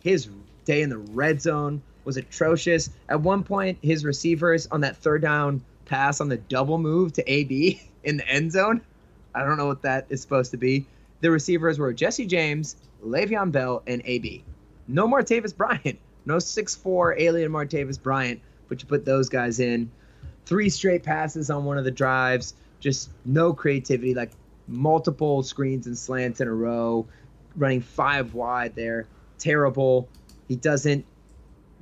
his day in the red zone was atrocious. At one point, his receivers on that third down pass on the double move to AB in the end zone. I don't know what that is supposed to be. The receivers were Jesse James, Le'Veon Bell, and AB. No Martavis Bryant. No 6'4 alien Martavis Bryant, but you put those guys in. 3 straight passes on one of the drives. Just no creativity, like multiple screens and slants in a row, running 5 wide there. Terrible. He doesn't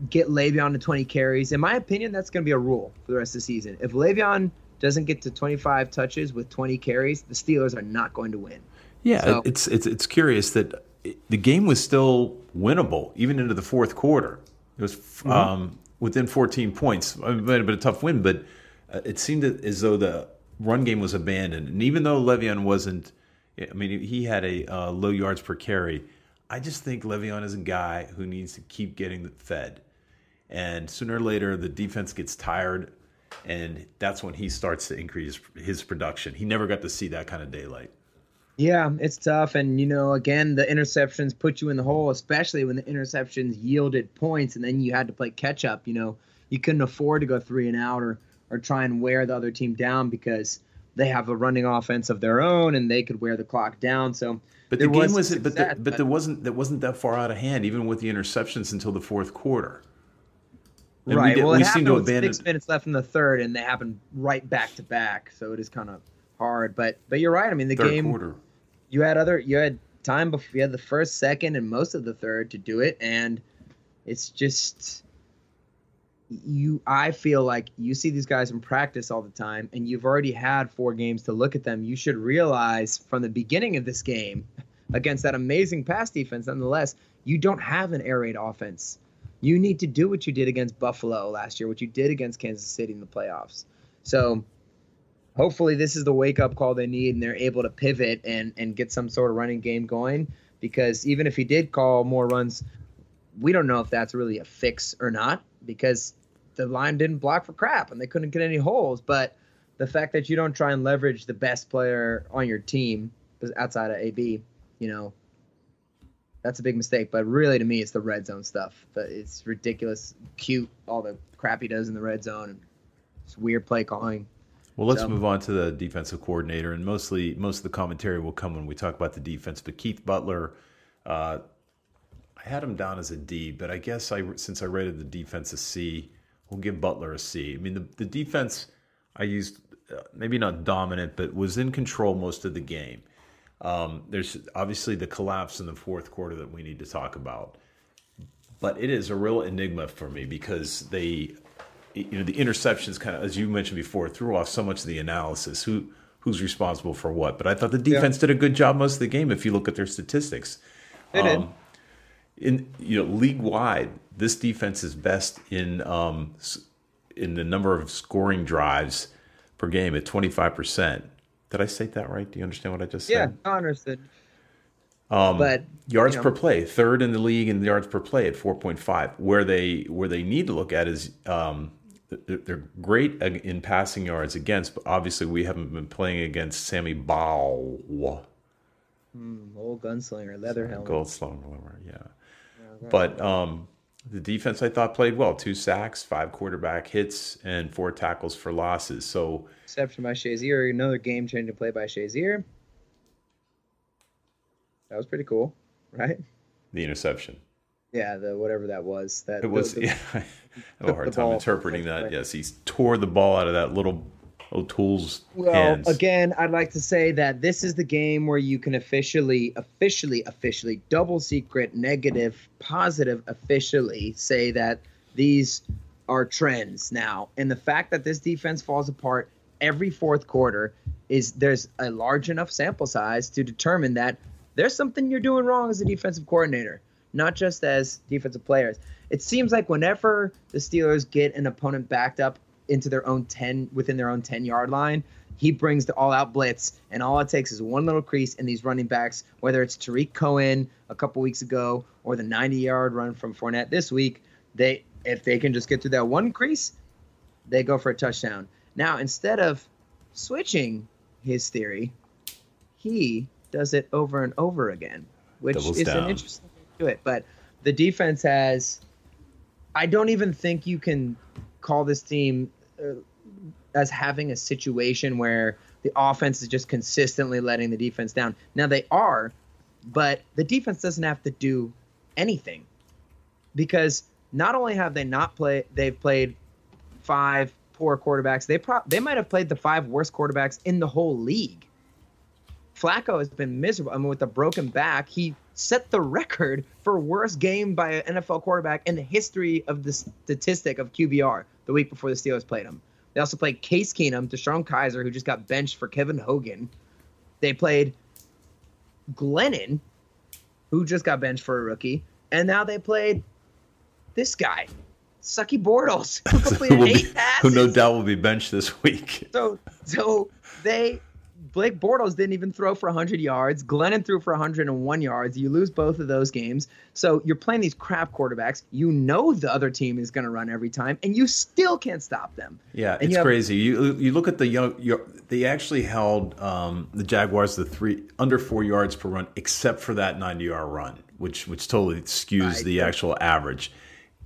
get Le'Veon to 20 carries. In my opinion, that's going to be a rule for the rest of the season. If Le'Veon doesn't get to 25 touches with 20 carries, the Steelers are not going to win. Yeah, so it's curious that the game was still winnable even into the fourth quarter. It was within 14 points. It might have been a tough win, but it seemed as though the run game was abandoned. And even though Le'Veon wasn't, I mean, he had a low yards per carry. I just think Le'Veon is a guy who needs to keep getting fed. And sooner or later, the defense gets tired, and that's when he starts to increase his production. He never got to see that kind of daylight. Yeah, it's tough. And, again, the interceptions put you in the hole, especially when the interceptions yielded points, and then you had to play catch-up. You couldn't afford to go 3 and out or try and wear the other team down because they have a running offense of their own, and they could wear the clock down. So, but the game wasn't. But that wasn't that far out of hand, even with the interceptions until the fourth quarter. And right. Well, it happened with 6 minutes left in the third, and they happened right back to back. So it is kind of hard. But you're right. I mean, the third game quarter. You had time before. You had the first, second, and most of the third to do it, and it's just I feel like you see these guys in practice all the time, and you've already had 4 games to look at them. You should realize from the beginning of this game against that amazing pass defense, nonetheless, You don't have an air raid offense. You need to do what you did against Buffalo last year, what you did against Kansas City in the playoffs. So hopefully this is the wake-up call they need, and they're able to pivot and get some sort of running game going, because even if he did call more runs, we don't know if that's really a fix or not, because the line didn't block for crap and they couldn't get any holes. But the fact that you don't try and leverage the best player on your team outside of AB, you know, that's a big mistake. But really, to me, it's the red zone stuff. But it's ridiculous, cute, all the crap he does in the red zone, and it's weird play calling. Well, let's move on to the defensive coordinator, and most of the commentary will come when we talk about the defense. But Keith Butler, I had him down as a D, but I guess since I rated the defense a C, we'll give Butler a C. I mean, the defense I used, maybe not dominant, but was in control most of the game. There's obviously the collapse in the fourth quarter that we need to talk about, but it is a real enigma for me because the interceptions kind of, as you mentioned before, threw off so much of the analysis. Who's responsible for what? But I thought the defense did a good job most of the game if you look at their statistics. They did. League wide, this defense is best in the number of scoring drives per game at 25%. Did I state that right? Do you understand what I just said? Yeah, I understood. But yards per play, third in the league in yards per play at 4.5. Where they need to look at is they're great in passing yards against, but obviously we haven't been playing against Sammy Baugh. Old gunslinger, leather helmet. Gunslinger, yeah. Right. But the defense, I thought, played well. 2 sacks, 5 quarterback hits, and 4 tackles for losses. So exception by Shazier, another game-changing play by Shazier. That was pretty cool, right? The interception. Yeah, the whatever that was. That it was. I have a hard time interpreting that. Right. Yes, he tore the ball out of that little O'Toole's hands. Well, again, I'd like to say that this is the game where you can officially, double secret, negative, positive, officially say that these are trends now. And the fact that this defense falls apart every fourth quarter is there's a large enough sample size to determine that there's something you're doing wrong as a defensive coordinator, not just as defensive players. It seems like whenever the Steelers get an opponent backed up into their own 10, within their own 10-yard line, he brings the all-out blitz, and all it takes is one little crease, and these running backs, whether it's Tariq Cohen a couple weeks ago or the 90-yard run from Fournette this week, if they can just get through that one crease, they go for a touchdown. Now, instead of switching his theory, he does it over and over again, which doubles is down. An interesting way to do it. But the defense has – I don't even think you can call this team as having a situation where the offense is just consistently letting the defense down. Now, they are, but the defense doesn't have to do anything, because not only have they not played – they've played 5 poor quarterbacks. They might have played the 5 worst quarterbacks in the whole league. Flacco has been miserable. I mean, with a broken back, he set the record for worst game by an NFL quarterback in the history of the statistic of QBR the week before the Steelers played him. They also played Case Keenum, Deshaun Kaiser, who just got benched for Kevin Hogan. They played Glennon, who just got benched for a rookie. And now they played this guy, Sucky Bortles, who completed 8 passes. Who no doubt will be benched this week. So they... Blake Bortles didn't even throw for 100 yards. Glennon threw for 101 yards. You lose both of those games. So you're playing these crap quarterbacks. You know the other team is going to run every time, and you still can't stop them. Yeah, and it's crazy. You look at the they actually held the Jaguars to under 4 yards per run, except for that 90-yard run, which totally skews the actual average.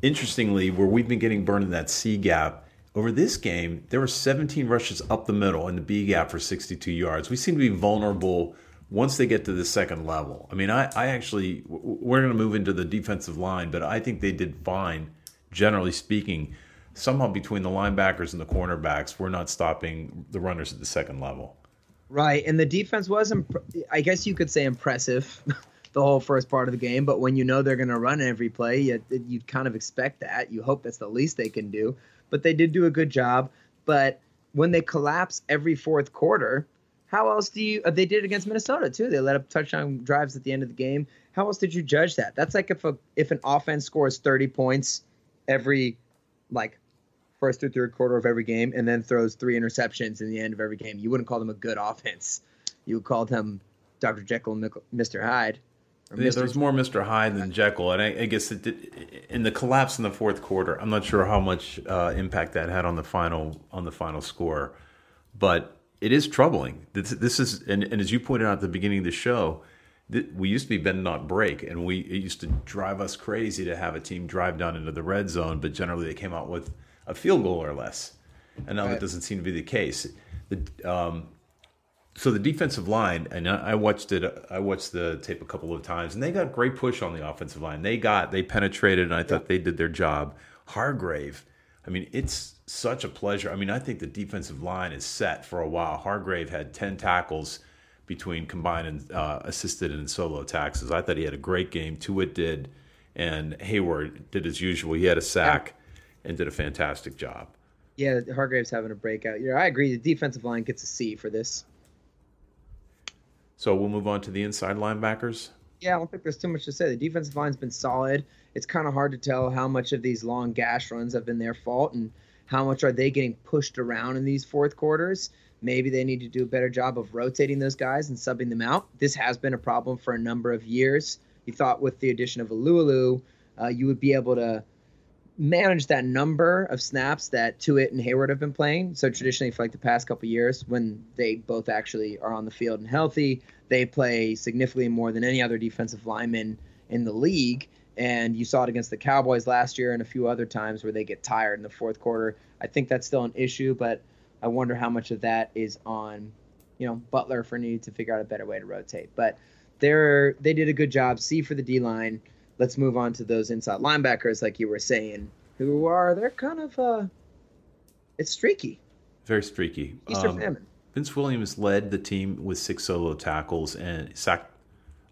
Interestingly, where we've been getting burned in that C gap, over this game, there were 17 rushes up the middle in the B gap for 62 yards. We seem to be vulnerable once they get to the second level. I mean, we're going to move into the defensive line, but I think they did fine, generally speaking. Somehow between the linebackers and the cornerbacks, we're not stopping the runners at the second level. Right, and the defense was, I guess you could say, impressive the whole first part of the game, but when you know they're going to run every play, you kind of expect that. You hope that's the least they can do. But they did do a good job. But when they collapse every fourth quarter, How else do you – they did it against Minnesota too. They let up touchdown drives at the end of the game. How else did you judge that? That's like if an offense scores 30 points every first through third quarter of every game and then throws 3 interceptions in the end of every game. You wouldn't call them a good offense. You would call them Dr. Jekyll and Mr. Hyde. Yeah, there was more Mr. Hyde than Jekyll, and I guess it did, in the collapse in the fourth quarter. I'm not sure how much impact that had on the final score, but it is troubling. This is, and as you pointed out at the beginning of the show, we used to be bend not break, and it used to drive us crazy to have a team drive down into the red zone, but generally they came out with a field goal or less, and now that doesn't seem to be the case. So the defensive line, and I watched the tape a couple of times, and they got a great push on the offensive line. They penetrated, and I thought they did their job. Hargrave, I mean, it's such a pleasure. I mean, I think the defensive line is set for a while. Hargrave had 10 tackles between combined and assisted and solo tackles. I thought he had a great game. Tuitt did, and Hayward did as usual. He had a sack and did a fantastic job. Yeah, Hargrave's having a breakout year. I agree. The defensive line gets a C for this. So we'll move on to the inside linebackers. Yeah, I don't think there's too much to say. The defensive line's been solid. It's kind of hard to tell how much of these long gash runs have been their fault and how much are they getting pushed around in these fourth quarters. Maybe they need to do a better job of rotating those guys and subbing them out. This has been a problem for a number of years. You thought with the addition of Alualu, you would be able to manage that number of snaps that Tuitt and Hayward have been playing. So traditionally for the past couple of years, when they both actually are on the field and healthy, they play significantly more than any other defensive lineman in the league. And you saw it against the Cowboys last year and a few other times where they get tired in the fourth quarter. I think that's still an issue, but I wonder how much of that is on, Butler for needing to figure out a better way to rotate. But they did a good job. C for the D-line. Let's move on to those inside linebackers, like you were saying, they're kind of, it's streaky. Very streaky. Easter famine. Vince Williams led the team with 6 solo tackles and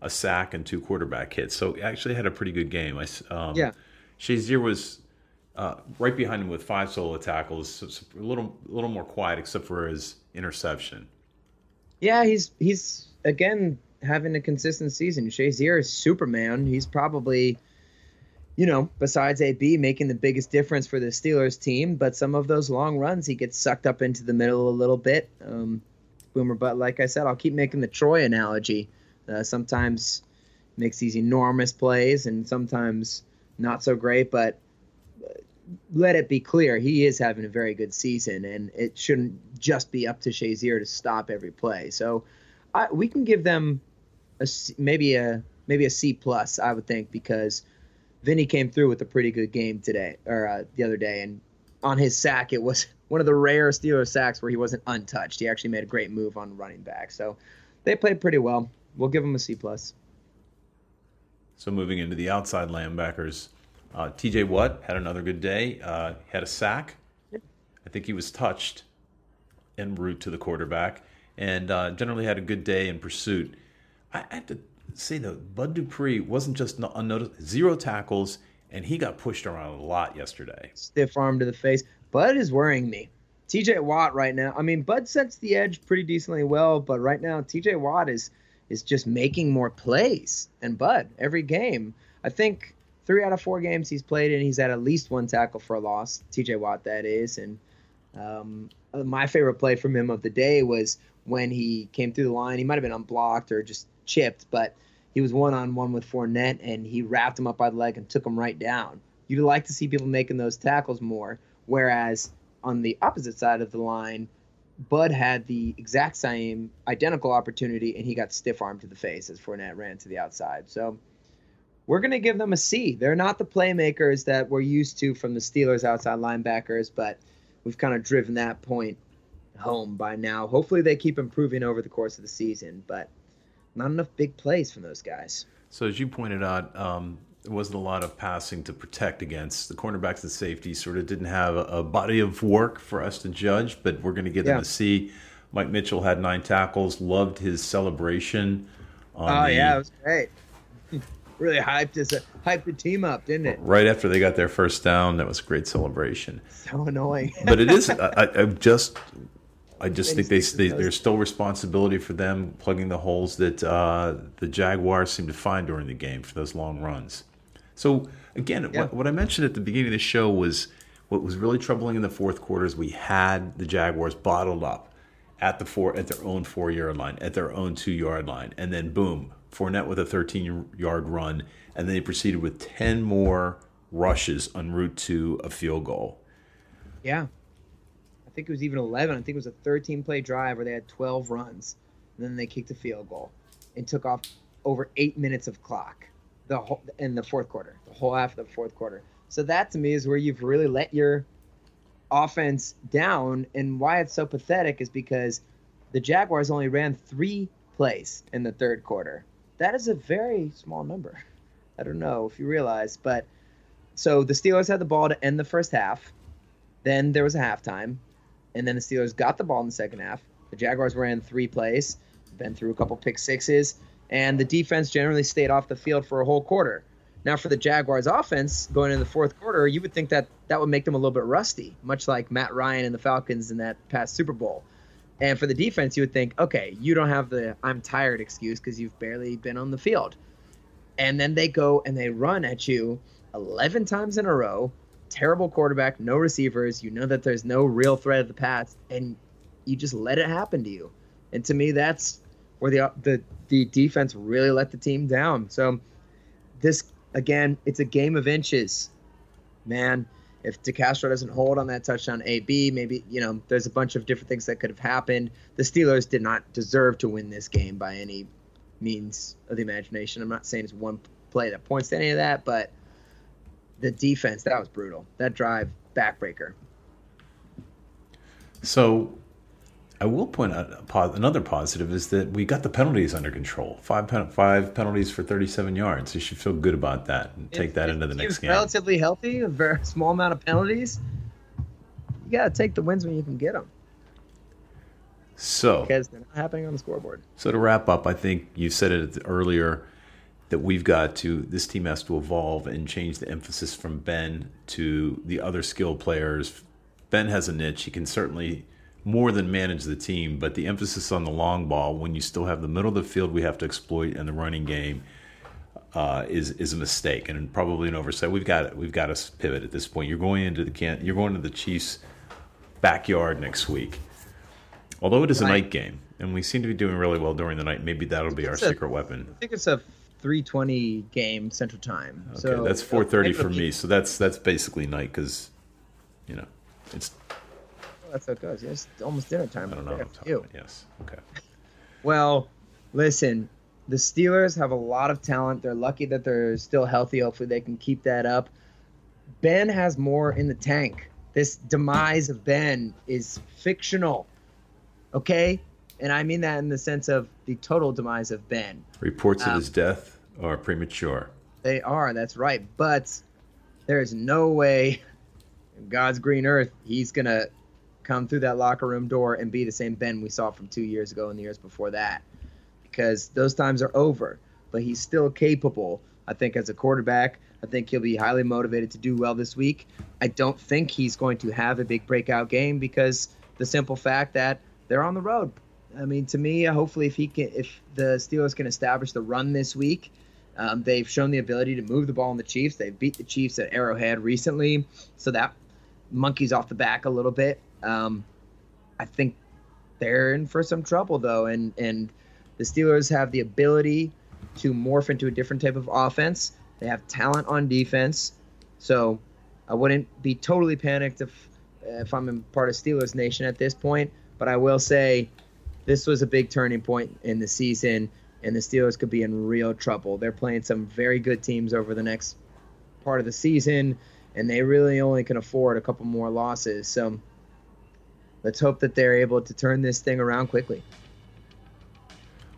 a sack and 2 quarterback hits. So he actually had a pretty good game. Shazier was right behind him with 5 solo tackles, so it's a little more quiet except for his interception. Yeah, he's again having a consistent season. Shazier is Superman. He's probably, besides AB, making the biggest difference for the Steelers team, but some of those long runs, he gets sucked up into the middle a little bit. Boomer Butt, like I said, I'll keep making the Troy analogy. Sometimes makes these enormous plays and sometimes not so great, but let it be clear, he is having a very good season, and it shouldn't just be up to Shazier to stop every play. So we can give them maybe a C plus, I would think, because Vinny came through with a pretty good game the other day, and on his sack, it was one of the rare Steelers sacks where he wasn't untouched. He actually made a great move on running back, so they played pretty well. We'll give them a C plus. So moving into the outside linebackers, T.J. Watt had another good day. Had a sack. Yeah. I think he was touched en route to the quarterback, and generally had a good day in pursuit. I have to say, though, Bud Dupree wasn't just unnoticed. 0 tackles, and he got pushed around a lot yesterday. Stiff arm to the face. Bud is worrying me. TJ Watt right now, I mean, Bud sets the edge pretty decently well, but right now TJ Watt is just making more plays. And Bud, every game, I think 3 out of 4 games he's played in, he's had at least 1 tackle for a loss, TJ Watt that is. And my favorite play from him of the day was when he came through the line. He might have been unblocked or just chipped, but he was one-on-one with Fournette, and he wrapped him up by the leg and took him right down. You'd like to see people making those tackles more, whereas on the opposite side of the line, Bud had the exact same identical opportunity, and he got stiff-armed to the face as Fournette ran to the outside. So we're going to give them a C. They're not the playmakers that we're used to from the Steelers outside linebackers, but we've kind of driven that point home by now. Hopefully they keep improving over the course of the season, but not enough big plays from those guys. So as you pointed out, there wasn't a lot of passing to protect against. The cornerbacks and safeties sort of didn't have a body of work for us to judge, but we're going to give them a C. Mike Mitchell had 9 tackles, loved his celebration. It was great. Really hyped the team up, didn't it? Right after they got their first down, that was a great celebration. So annoying. But it is, I just I just think there's still responsibility for them plugging the holes that the Jaguars seem to find during the game for those long runs. So, again, what I mentioned at the beginning of the show was what was really troubling in the fourth quarter is we had the Jaguars bottled up at their own 4-yard line, at their own 2-yard line, and then boom, Fournette with a 13-yard run, and then he proceeded with 10 more rushes en route to a field goal. Yeah. I think it was even 11. I think it was a 13-play drive where they had 12 runs, and then they kicked a field goal and took off over 8 minutes of clock in the fourth quarter, the whole half of the fourth quarter. So that, to me, is where you've really let your offense down, and why it's so pathetic is because the Jaguars only ran 3 plays in the third quarter. That is a very small number. I don't know if you realize, but so the Steelers had the ball to end the first half. Then there was a halftime. And then the Steelers got the ball in the second half. The Jaguars ran 3 plays, been through a couple pick sixes, and the defense generally stayed off the field for a whole quarter. Now for the Jaguars offense going into the fourth quarter, you would think that that would make them a little bit rusty, much like Matt Ryan and the Falcons in that past Super Bowl. And for the defense, you would think, okay, you don't have the I'm tired excuse because you've barely been on the field. And then they go and they run at you 11 times in a row. Terrible quarterback, no receivers. You know that there's no real threat of the pass, and you just let it happen to you. And to me, that's where the defense really let the team down. So this, again, it's a game of inches. Man, if DeCastro doesn't hold on that touchdown AB, maybe, you know, there's a bunch of different things that could have happened. The Steelers did not deserve to win this game by any means of the imagination. I'm not saying it's one play that points to any of that, but the defense, that was brutal. That drive, backbreaker. So I will point out another positive is that we got the penalties under control. Five penalties for 37 yards. You should feel good about that and take that into the next game. Relatively healthy, a very small amount of penalties. You got to take the wins when you can get them. So, because they're not happening on the scoreboard. So to wrap up, I think you said it earlier, that we've got to, this team has to evolve and change the emphasis from Ben to the other skill players. Ben has a niche. He can certainly more than manage the team, but the emphasis on the long ball, when you still have the middle of the field we have to exploit in the running game, is a mistake and probably an oversight. We've got to pivot at this point. You're going to the Chiefs' backyard next week. Although it is a night game, and we seem to be doing really well during the night, maybe that'll be our secret weapon. I think it's a 3:20 game Central Time. Okay, so that's 4:30 for me. So that's basically night because, you know, it's. Well, that's how it goes. It's almost dinner time. I don't know what I'm talking about. Yes. Okay. Well, listen, the Steelers have a lot of talent. They're lucky that they're still healthy. Hopefully, they can keep that up. Ben has more in the tank. This demise of Ben is fictional. Okay. And I mean that in the sense of the total demise of Ben. Reports of his death are premature. They are, that's right. But there is no way in God's green earth he's going to come through that locker room door and be the same Ben we saw from 2 years ago and the years before that, because those times are over. But he's still capable, I think, as a quarterback. I think he'll be highly motivated to do well this week. I don't think he's going to have a big breakout game because the simple fact that they're on the road. I mean, to me, hopefully if the Steelers can establish the run this week, they've shown the ability to move the ball on the Chiefs. They've beat the Chiefs at Arrowhead recently, so that monkey's off the back a little bit. I think they're in for some trouble, though, and the Steelers have the ability to morph into a different type of offense. They have talent on defense, so I wouldn't be totally panicked if I'm in part of Steelers Nation at this point, but I will say this was a big turning point in the season, and the Steelers could be in real trouble. They're playing some very good teams over the next part of the season, and they really only can afford a couple more losses. So let's hope that they're able to turn this thing around quickly.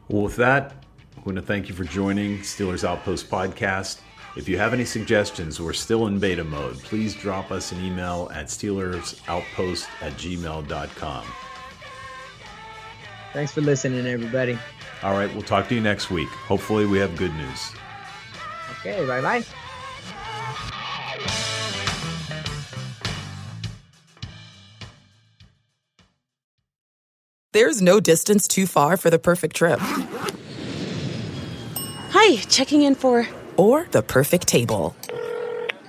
Well, with that, I want to thank you for joining Steelers Outpost Podcast. If you have any suggestions, we're still in beta mode. Please drop us an email at steelersoutpost@gmail.com. Thanks for listening, everybody. All right, we'll talk to you next week. Hopefully we have good news. Okay, bye-bye. There's no distance too far for the perfect trip. Hi, checking in for... Or the perfect table.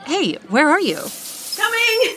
Hey, where are you? Coming!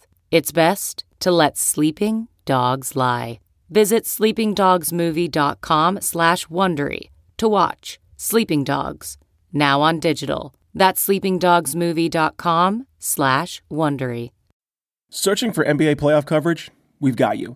It's best to let sleeping dogs lie. Visit sleepingdogsmovie.com/Wondery to watch Sleeping Dogs, now on digital. That's sleepingdogsmovie.com/Wondery. Searching for NBA playoff coverage? We've got you.